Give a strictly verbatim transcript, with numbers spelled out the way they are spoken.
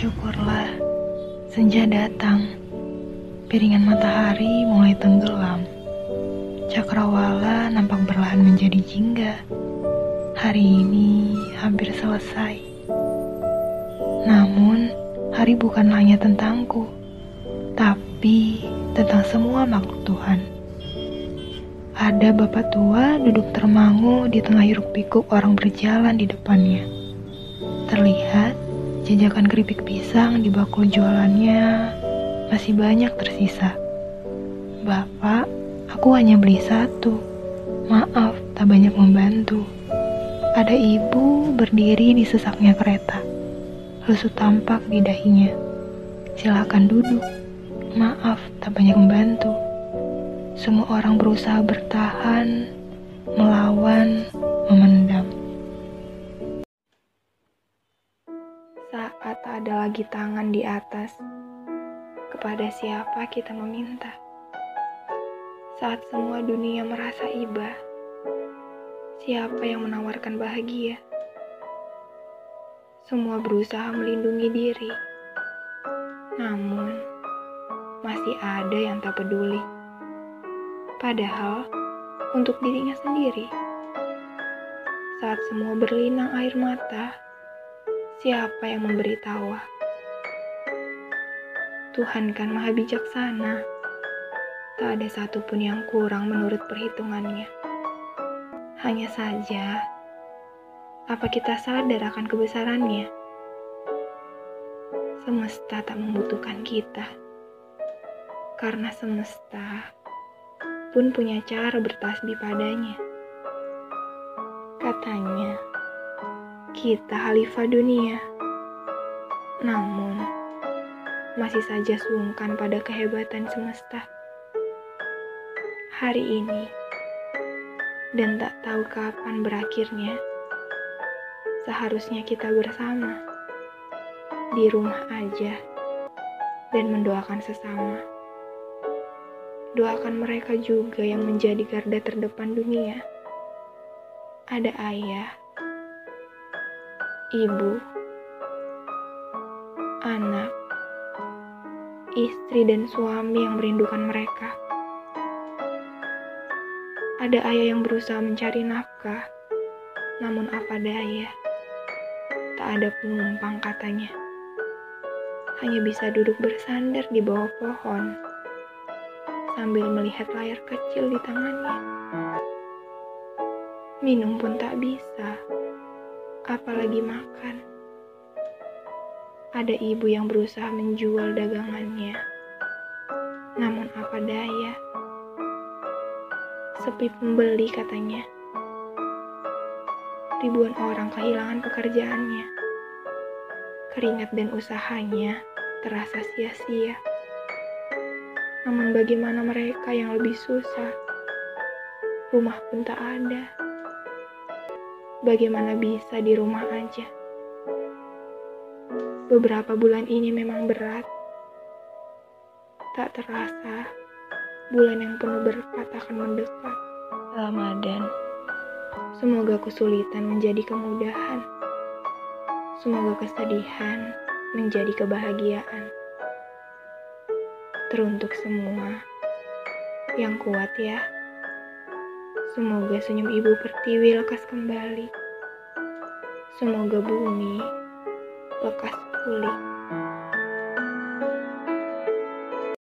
Bersyukurlah, senja datang, piringan matahari mulai tenggelam, cakrawala nampak berlahan menjadi jingga. Hari ini hampir selesai, namun hari bukan hanya tentangku, tapi tentang semua makhluk Tuhan. Ada bapak tua duduk termangu di tengah hiruk-pikuk orang berjalan di depannya. Terlihat jajakan keripik pisang di bakul jualannya masih banyak tersisa. Bapak, aku hanya beli satu. Maaf, tak banyak membantu. Ada ibu berdiri di sesaknya kereta. Lesu tampak di dahinya. Silakan duduk. Maaf, tak banyak membantu. Semua orang berusaha bertahan, melawan, memendam. Saat tak ada lagi tangan di atas, kepada siapa kita meminta? Saat semua dunia merasa iba, siapa yang menawarkan bahagia? Semua berusaha melindungi diri, namun masih ada yang tak peduli. Padahal untuk dirinya sendiri. Saat semua berlinang air mata, siapa yang memberi tawa? Tuhan kan maha bijaksana. Tak ada satupun yang kurang menurut perhitungannya. Hanya saja, apa kita sadar akan kebesarannya? Semesta tak membutuhkan kita. Karena semesta pun punya cara bertasbih padanya. Katanya, kita khalifah dunia, namun masih saja sungkan pada kehebatan semesta. Hari ini dan tak tahu kapan berakhirnya, seharusnya kita bersama di rumah aja dan mendoakan sesama. Doakan mereka juga yang menjadi garda terdepan dunia. Ada ayah, ibu, anak, istri dan suami yang merindukan mereka. Ada ayah yang berusaha mencari nafkah, namun apa daya, tak ada penumpang katanya. Hanya bisa duduk bersandar di bawah pohon, sambil melihat layar kecil di tangannya. Minum pun tak bisa, apalagi makan. Ada ibu yang berusaha menjual dagangannya, namun apa daya, sepi pembeli katanya. Ribuan orang kehilangan pekerjaannya, keringat dan usahanya terasa sia-sia. Namun bagaimana mereka yang lebih susah? Rumah pun tak ada. Bagaimana bisa di rumah aja? Beberapa bulan ini memang berat. Tak terasa, bulan yang penuh berkat akan mendekat. Ramadan, semoga kesulitan menjadi kemudahan. Semoga kesedihan menjadi kebahagiaan. Teruntuk semua yang kuat ya. Semoga senyum ibu pertiwi lekas kembali. Semoga bumi lekas pulih.